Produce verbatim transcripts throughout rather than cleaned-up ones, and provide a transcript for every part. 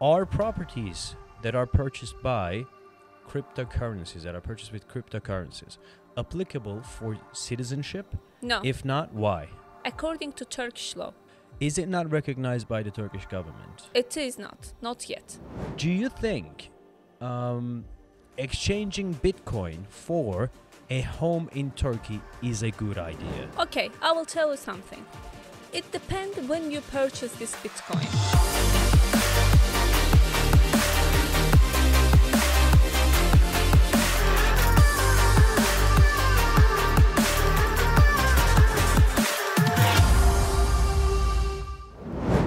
are properties that are purchased by cryptocurrencies, that are purchased with cryptocurrencies, applicable for citizenship? No. If not, why? According to Turkish law. Is it not recognized by the Turkish government? It is not, not yet. Do you think um, exchanging Bitcoin for a home in Turkey is a good idea? Okay, I will tell you something. It depends when you purchase this Bitcoin.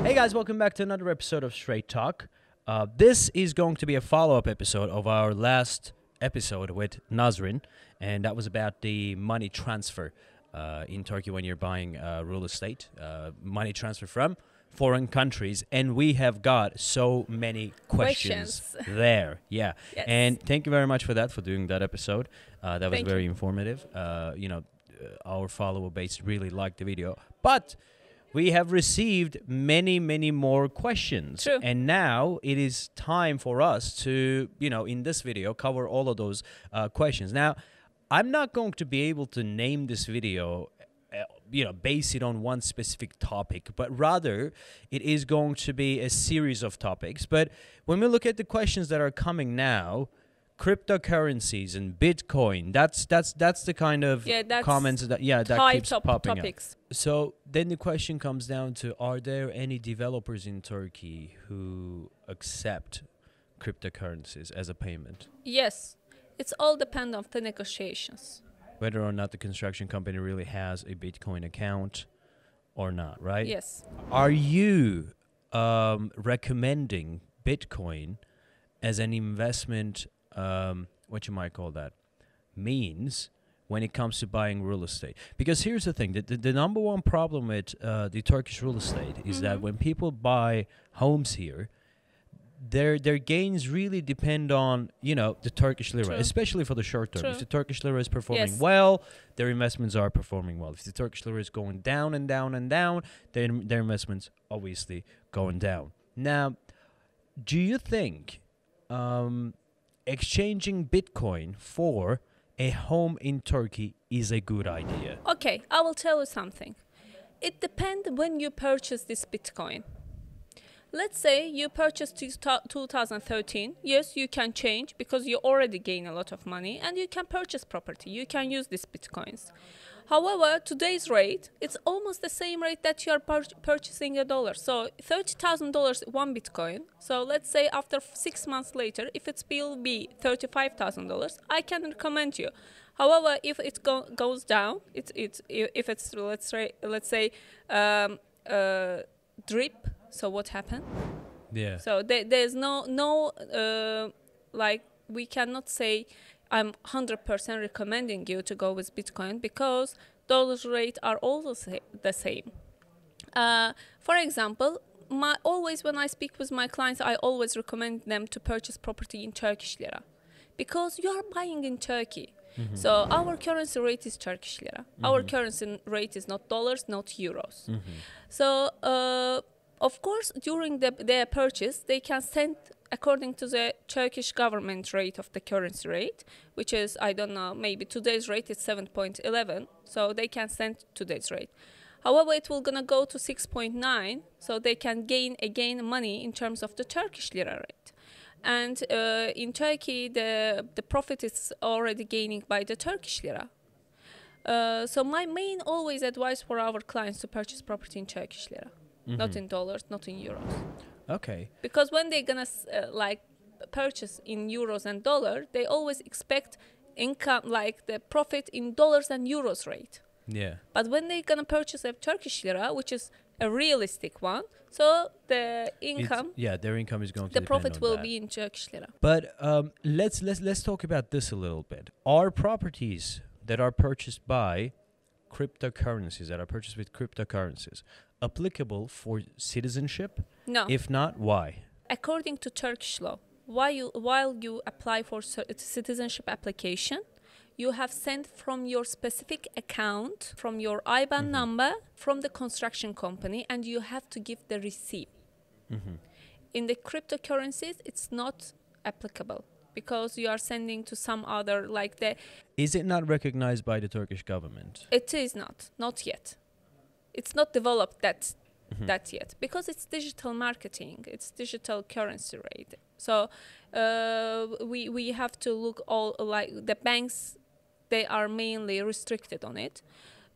Hey guys, welcome back to another episode of Straight Talk. Uh, this is going to be a follow-up episode of our last episode with Nazrin, and that was about the money transfer Uh, in Turkey when you're buying uh, real estate, uh, money transfer from foreign countries. And we have got so many questions, questions. there. Yeah. Yes. And thank you very much for that, for doing that episode. Uh, that was thank very you. informative. Uh, you know, our follower base really liked the video. But we have received many, many more questions. True. And now it is time for us to, you know, in this video, cover all of those uh, questions. Now, I'm not going to be able to name this video, uh, you know, base it on one specific topic, but rather it is going to be a series of topics. But when we look at the questions that are coming now, cryptocurrencies and Bitcoin, that's that's that's the kind of yeah, that's comments that yeah that keeps top popping topics. up. So then the question comes down to: are there any developers in Turkey who accept cryptocurrencies as a payment? Yes. It's all depend on the negotiations. Whether or not the construction company really has a Bitcoin account or not, right? Yes. Are you um, recommending Bitcoin as an investment, um, what you might call that, means when it comes to buying real estate? Because here's the thing, the, the, the number one problem with uh, the Turkish real estate is mm-hmm. that when people buy homes here, Their their gains really depend on, you know, the Turkish lira, True. especially for the short term. True. If the Turkish lira is performing yes. well, their investments are performing well. If the Turkish lira is going down and down and down, then their investments obviously going down. Now, do you think um, exchanging Bitcoin for a home in Turkey is a good idea? Okay, I will tell you something. It depends when you purchase this Bitcoin. Let's say you purchased two thousand thirteen. Yes, you can change because you already gain a lot of money and you can purchase property. You can use these Bitcoins. However, today's rate, it's almost the same rate that you are pur purchasing a dollar. So thirty thousand dollars, one Bitcoin. So let's say after six months later, if it will be thirty-five thousand dollars, I can recommend you. However, if it go goes down, it, it, if it's, let's, let's say, um, uh, drip, so what happened? Yeah. So there, there's no, no, uh, like we cannot say I'm one hundred percent recommending you to go with Bitcoin because dollars rate are all the same. Uh, for example, my always when I speak with my clients, I always recommend them to purchase property in Turkish lira because you are buying in Turkey. Mm-hmm. So our currency rate is Turkish lira. Mm-hmm. Our currency rate is not dollars, not euros. Mm-hmm. So, uh, of course, during the, their purchase, they can send according to the Turkish government rate of the currency rate, which is, I don't know, maybe today's rate is seven point one one. So they can send today's rate. However, it will gonna go to six point nine. So they can gain again money in terms of the Turkish lira rate. And uh, in Turkey, the, the profit is already gaining by the Turkish lira. Uh, so my main always advice for our clients to purchase property in Turkish lira. Mm-hmm. Not in dollars, not in euros. Okay. Because when they're gonna uh, like purchase in euros and dollar, they always expect income like the profit in dollars and euros rate. Yeah. But when they're gonna purchase a Turkish lira, which is a realistic one, so the income, it's, yeah, their income is going to the profit will that. be in Turkish lira. But um, let's let's let's talk about this a little bit. Are properties that are purchased by cryptocurrencies that are purchased with cryptocurrencies applicable for citizenship? No. If not, why? According to Turkish law, while you, while you apply for citizenship application, you have sent from your specific account, from your I B A N mm-hmm. number, from the construction company, and you have to give the receipt. Mm-hmm. In the cryptocurrencies, it's not applicable because you are sending to some other like the... Is it not recognized by the Turkish government? It is not, not yet. It's not developed that, mm-hmm. that yet because it's digital marketing, it's digital currency rate. So uh, we, we have to look all like the banks, they are mainly restricted on it.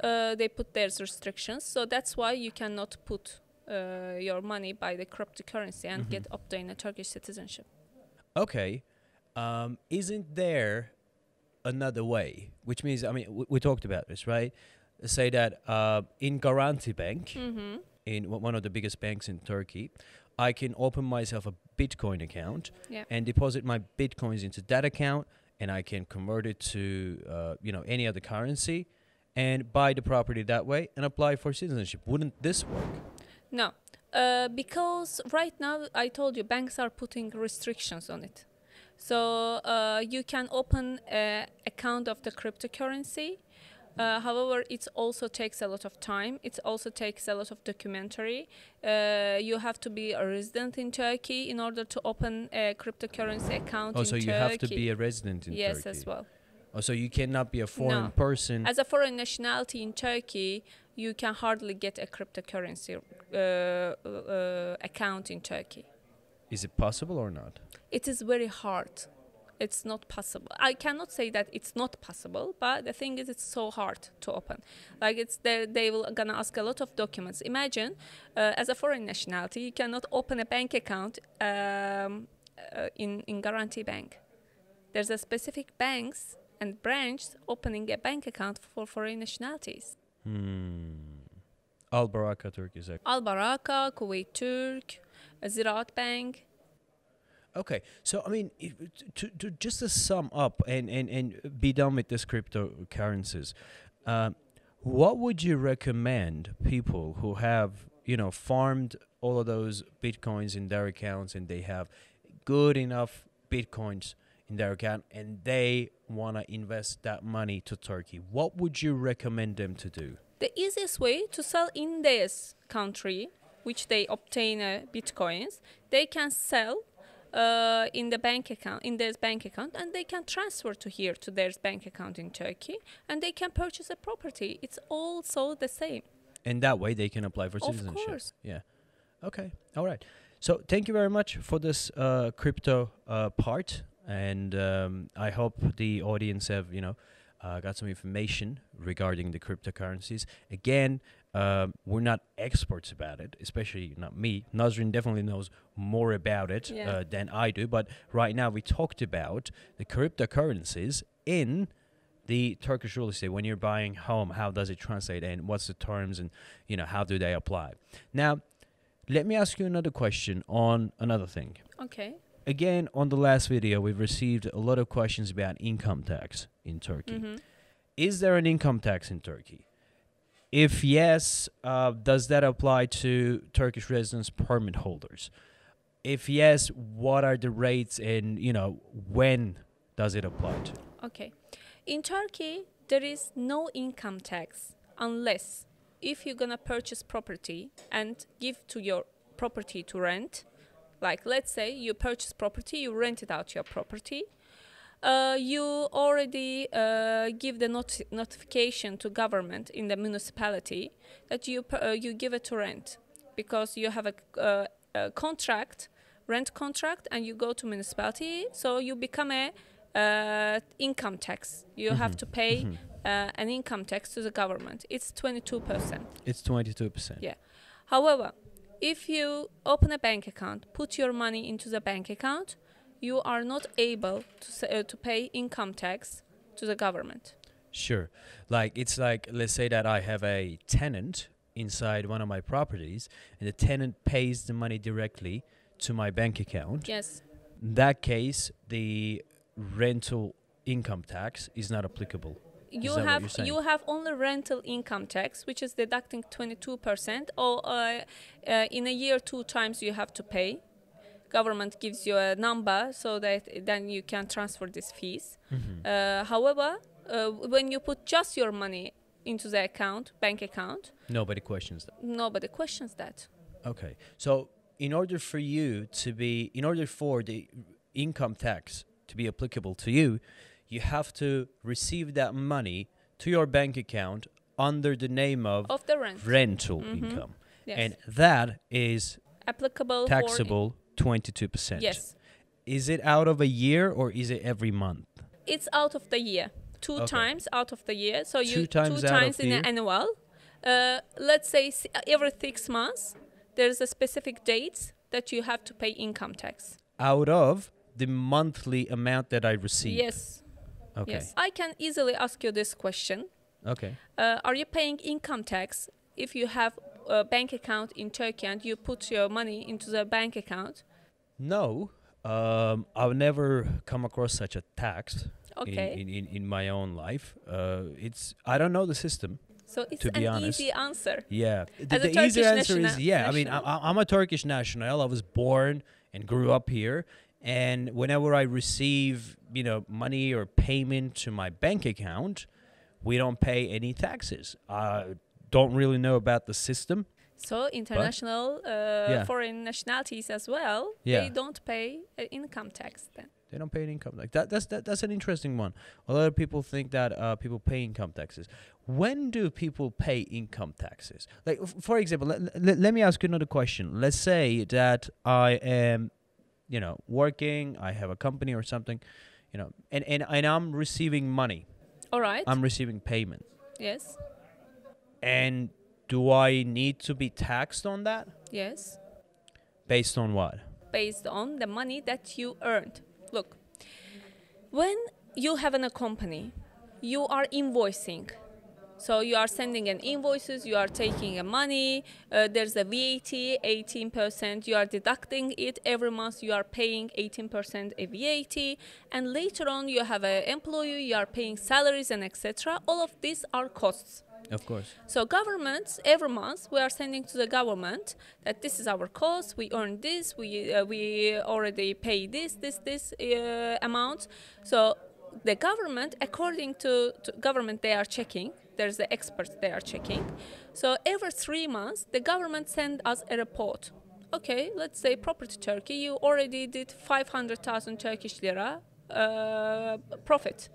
Uh, they put their restrictions. So that's why you cannot put uh, your money by the cryptocurrency and mm-hmm. get obtain a Turkish citizenship. Okay. Um, isn't there another way? Which means, I mean, we, we talked about this, right? Say that uh, in Garanti Bank, mm-hmm. in one of the biggest banks in Turkey, I can open myself a Bitcoin account yeah. and deposit my Bitcoins into that account, and I can convert it to, uh, you know, any other currency and buy the property that way and apply for citizenship. Wouldn't this work? No, uh, because right now, I told you, banks are putting restrictions on it. So uh, you can open an account of the cryptocurrency. Uh, however, it also takes a lot of time. It also takes a lot of documentary. Uh, you have to be a resident in Turkey in order to open a cryptocurrency account. Oh, in so Turkey. You have to be a resident in yes, Turkey? Yes, as well. Oh, so you cannot be a foreign no. person? As a foreign nationality in Turkey, you can hardly get a cryptocurrency uh, uh, account in Turkey. Is it possible or not? It is very hard. It's not possible. I cannot say that it's not possible, but the thing is, it's so hard to open. Like it's there, they will gonna ask a lot of documents. Imagine, uh, as a foreign nationality, you cannot open a bank account um, uh, in in Garanti Bank. There's a specific banks and branches opening a bank account for foreign nationalities. Hmm. Albaraka Turk is that? Albaraka, Kuwait Turk, Ziraat Bank. Okay, so I mean, to, to just to sum up and, and, and be done with this cryptocurrencies, um, what would you recommend people who have, you know, farmed all of those Bitcoins in their accounts and they have good enough Bitcoins in their account and they want to invest that money to Turkey? What would you recommend them to do? The easiest way to sell in this country, which they obtain uh, Bitcoins, they can sell Uh, in the bank account, in their bank account, and they can transfer to here to their bank account in Turkey, and they can purchase a property. It's also the same. And that way they can apply for citizenship. Of course. Yeah. Okay. All right. So thank you very much for this uh, crypto uh, part, and um, I hope the audience have you know uh, got some information regarding the cryptocurrencies. Again. Um, we're not experts about it, especially not me. Nazrin definitely knows more about it yeah. uh, than I do. But right now we talked about the cryptocurrencies in the Turkish real estate. When you're buying home, how does it translate and what's the terms and, you know, how do they apply? Now, let me ask you another question on another thing. Okay. Again, on the last video, we've received a lot of questions about income tax in Turkey. Mm-hmm. Is there an income tax in Turkey? If yes, uh, does that apply to Turkish residence permit holders? If yes, what are the rates and, you know, when does it apply to? Okay. In Turkey, there is no income tax unless if you're going to purchase property and give to your property to rent. Like, let's say you purchase property, you rented out your property. Uh, you already uh, give the not notification to government in the municipality that you uh, you give it to rent because you have a, uh, a contract, rent contract, and you go to municipality, so you become a uh, income tax. You mm-hmm. have to pay mm-hmm. uh, an income tax to the government. It's twenty-two percent. It's twenty-two percent. Yeah. However, if you open a bank account, put your money into the bank account, you are not able to, uh, to pay income tax to the government. Sure. Like, it's like, let's say that I have a tenant inside one of my properties, and the tenant pays the money directly to my bank account. Yes. In that case, the rental income tax is not applicable. You have you have only rental income tax, which is deducting twenty-two percent, or uh, uh, in a year two times you have to pay. Government gives you a number so that then you can transfer these fees. Mm-hmm. uh, however, uh, when you put just your money into the account, bank account... Nobody questions that. Nobody questions that. Okay. So in order for you to be, in order for the income tax to be applicable to you, you have to receive that money to your bank account under the name of, of the rent. rental mm-hmm. income. Yes. And that is applicable taxable twenty-two percent. Yes. Is it out of a year or is it every month? It's out of the year. Two okay. times out of the year. So you two times, two times in an annual. Uh, let's say every six months, there's a specific date that you have to pay income tax. Out of the monthly amount that I receive? Yes. Okay. Yes. I can easily ask you this question. Okay. Uh, are you paying income tax if you have a bank account in Turkey and you put your money into the bank account? No. Um, I've never come across such a tax okay. in, in, in my own life. Uh, it's I don't know the system. So it's an honest. easy answer. Yeah. The, the easy answer is, yeah, national. I mean, I, I'm a Turkish national. I was born and grew up here. And whenever I receive, you know, money or payment to my bank account, we don't pay any taxes. I don't really know about the system. So international uh, yeah. foreign nationalities as well, yeah. they don't pay uh, income tax then. They don't pay an income tax. That, that's, that, that's an interesting one. A lot of people think that uh, people pay income taxes. When do people pay income taxes? Like, f for example, le le let me ask you another question. Let's say that I am, you know, working, I have a company or something, you know, and, and, and I'm receiving money. All right. I'm receiving payment. Yes. And... do I need to be taxed on that? Yes. Based on what? Based on the money that you earned. Look, when you have a company, you are invoicing. So you are sending in invoices, you are taking a money, uh, there's a V A T, eighteen percent, you are deducting it every month, you are paying eighteen percent a V A T, and later on you have an employee, you are paying salaries and et cetera. All of these are costs. Of course. So governments, every month, we are sending to the government that this is our cost, we earn this, we, uh, we already pay this, this, this uh, amount. So the government, according to, to government, they are checking. There's the experts they are checking. So every three months, the government sends us a report. Okay, let's say Property Turkey, you already did five hundred thousand Turkish lira uh, profit.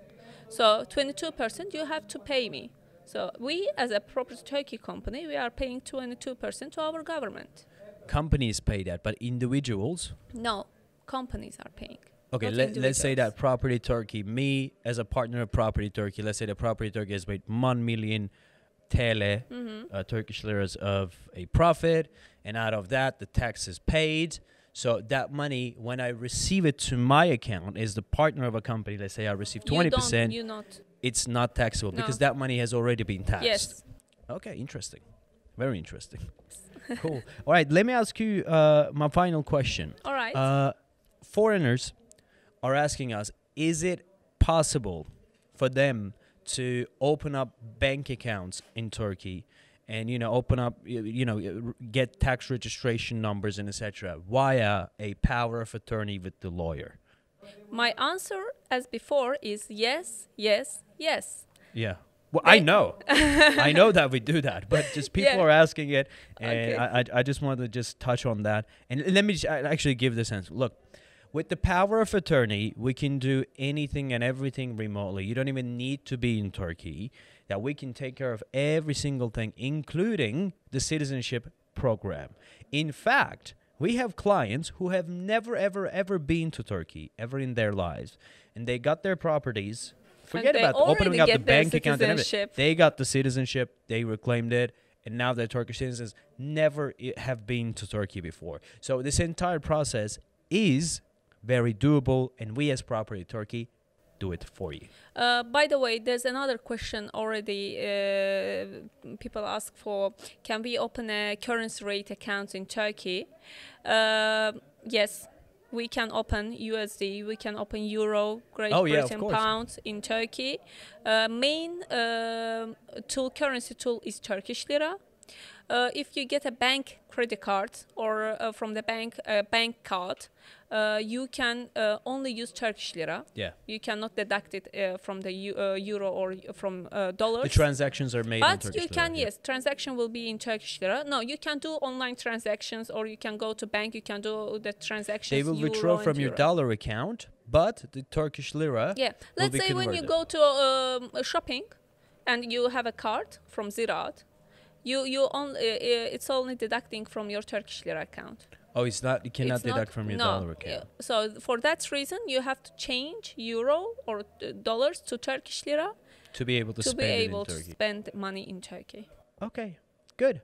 So twenty-two percent you have to pay me. So we, as a Property Turkey company, we are paying twenty-two percent to our government. Companies pay that, but individuals? No, companies are paying. Okay, let, let's say that Property Turkey, me as a partner of Property Turkey, let's say that Property Turkey has made one million T L, mm-hmm. uh, Turkish liras of a profit, and out of that, the tax is paid. So that money, when I receive it to my account as the partner of a company, let's say I receive twenty percent. You don't. It's not taxable no. because that money has already been taxed. Yes. Okay, interesting. Very interesting. Cool. All right, let me ask you uh, my final question. All right. Uh, foreigners are asking us, is it possible for them to open up bank accounts in Turkey and, you know, open up, you know, get tax registration numbers and et cetera via a power of attorney with the lawyer? My answer, as before, is yes, yes, yes. Yeah. Well, they I know. I know that we do that, but just people yeah. are asking it, and okay. I, I, I just wanted to just touch on that. And let me just actually give this answer. Look, with the power of attorney, we can do anything and everything remotely. You don't even need to be in Turkey. That we can take care of every single thing, including the citizenship program. In fact... we have clients who have never, ever, ever been to Turkey, ever in their lives. And they got their properties. Forget about opening up the bank account and everything. They got the citizenship. They reclaimed it. And now they're Turkish citizens, never have been to Turkey before. So this entire process is very doable. And we as Property Turkey do it for you. Uh, by the way, there's another question already. Uh, people ask for, can we open a currency rate account in Turkey? Uh, yes, we can open U S D, we can open Euro, Great oh, Britain yeah, Pound in Turkey. Uh, main uh, tool, currency tool is Turkish lira. Uh, if you get a bank credit card or uh, from the bank uh, bank card, uh, you can uh, only use Turkish lira. Yeah. You cannot deduct it uh, from the U uh, euro or from uh, dollars. The transactions are made but in Turkish lira. But you can, lira. yes, transaction will be in Turkish lira. No, you can do online transactions, or you can go to bank, you can do the transactions. They will euro withdraw from your euro. dollar account, but the Turkish lira Yeah. Let's say converted. when you go to um, shopping and you have a card from Ziraat, You you only uh, it's only deducting from your Turkish lira account. Oh, it's not. You cannot it's deduct not, from your no. dollar account. So for that reason, you have to change euro or dollars to Turkish lira to be able to, to spend be able to spend money in Turkey. Okay, good.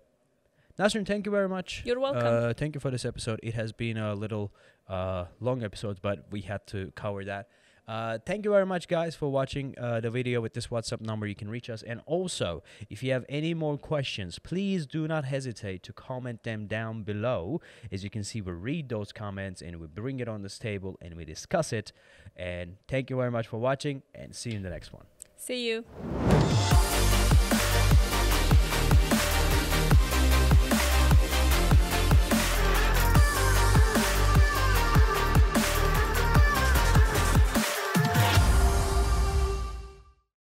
Nazrin, thank you very much. You're welcome. Uh, thank you for this episode. It has been a little uh, long episode, but we had to cover that. Uh, thank you very much, guys, for watching uh, the video. With this WhatsApp number, you can reach us. And also, if you have any more questions, please do not hesitate to comment them down below. As you can see, we read those comments and we bring it on this table and we discuss it. And thank you very much for watching, and see you in the next one. See you.